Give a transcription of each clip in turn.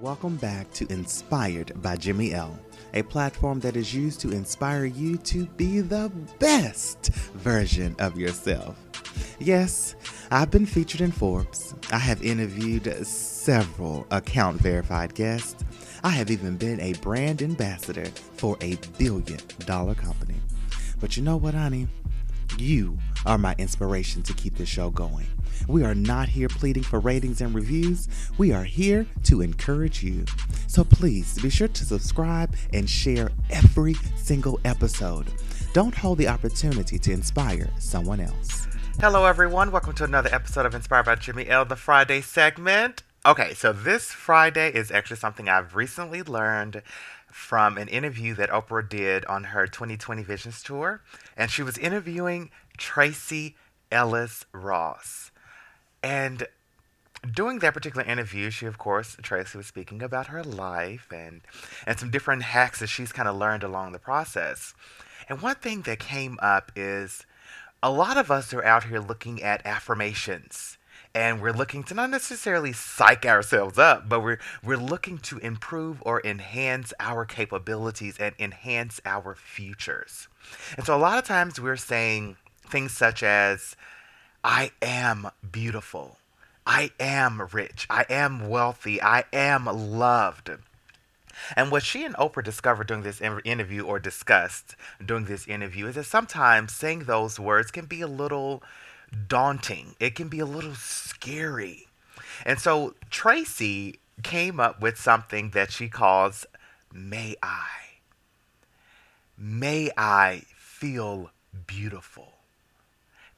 Welcome back to Inspired by Jimmy L, a platform that is used to inspire you to be the best version of yourself. Yes, I've been featured in Forbes. I have interviewed several account-verified guests. I have even been a brand ambassador for a billion-dollar company. But you know what, honey? You are my inspiration to keep this show going. We are not here pleading for ratings and reviews. We are here to encourage you. So please be sure to subscribe and share every single episode. Don't hold the opportunity to inspire someone else. Hello, everyone. Welcome to another episode of Inspired by Jimmy L, the Friday segment. Okay, so this Friday is actually something I've recently learned from an interview that Oprah did on her 2020 Visions Tour. And she was interviewing Tracy Ellis Ross. And during that particular interview, Tracy was speaking about her life and some different hacks that she's kind of learned along the process. And one thing that came up is a lot of us are out here looking at affirmations. And we're looking to not necessarily psych ourselves up, but we're looking to improve or enhance our capabilities and enhance our futures. And so a lot of times we're saying things such as, I am beautiful, I am rich, I am wealthy, I am loved. And what she and Oprah discovered during this interview or discussed during this interview is that sometimes saying those words can be a little daunting. It can be a little scary. And so Tracy came up with something that she calls May I. May I feel beautiful.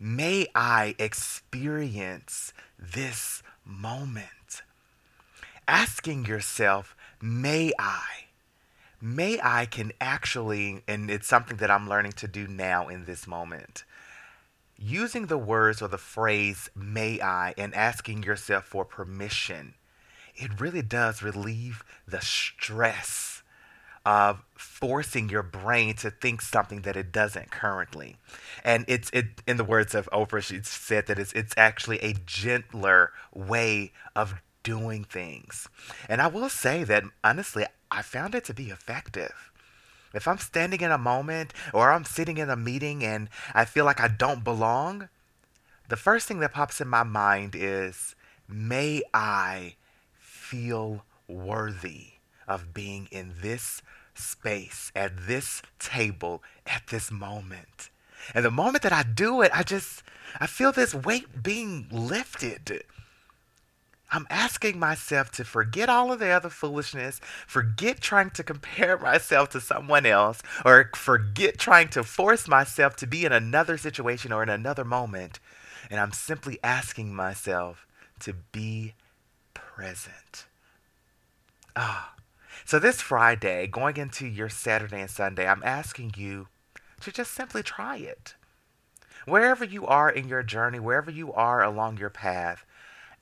May I experience this moment. Asking yourself, may I? May I can actually, and it's something that I'm learning to do now in this moment. Using the words or the phrase, may I, and asking yourself for permission, it really does relieve the stress of forcing your brain to think something that it doesn't currently. And it's in the words of Oprah, she said that it's actually a gentler way of doing things. And I will say that, honestly, I found it to be effective. If I'm standing in a moment or I'm sitting in a meeting and I feel like I don't belong, the first thing that pops in my mind is, may I feel worthy of being in this space, at this table, at this moment. And the moment that I do it, I feel this weight being lifted. I'm asking myself to forget all of the other foolishness, forget trying to compare myself to someone else, or forget trying to force myself to be in another situation or in another moment. And I'm simply asking myself to be present. So this Friday, going into your Saturday and Sunday, I'm asking you to just simply try it. Wherever you are in your journey, wherever you are along your path,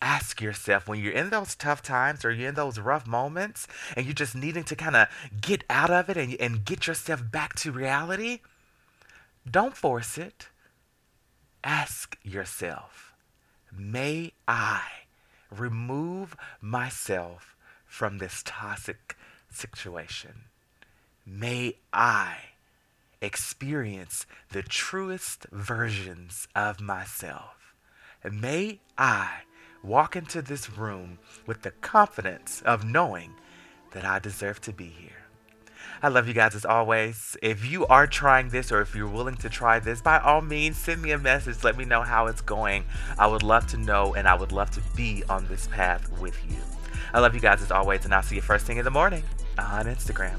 ask yourself, when you're in those tough times or you're in those rough moments and you're just needing to kind of get out of it and get yourself back to reality, don't force it. Ask yourself, may I remove myself from this toxic situation? May I experience the truest versions of myself? May I walk into this room with the confidence of knowing that I deserve to be here. I love you guys as always. If you are trying this or if you're willing to try this, by all means, send me a message. Let me know how it's going. I would love to know and I would love to be on this path with you. I love you guys as always, and I'll see you first thing in the morning on Instagram.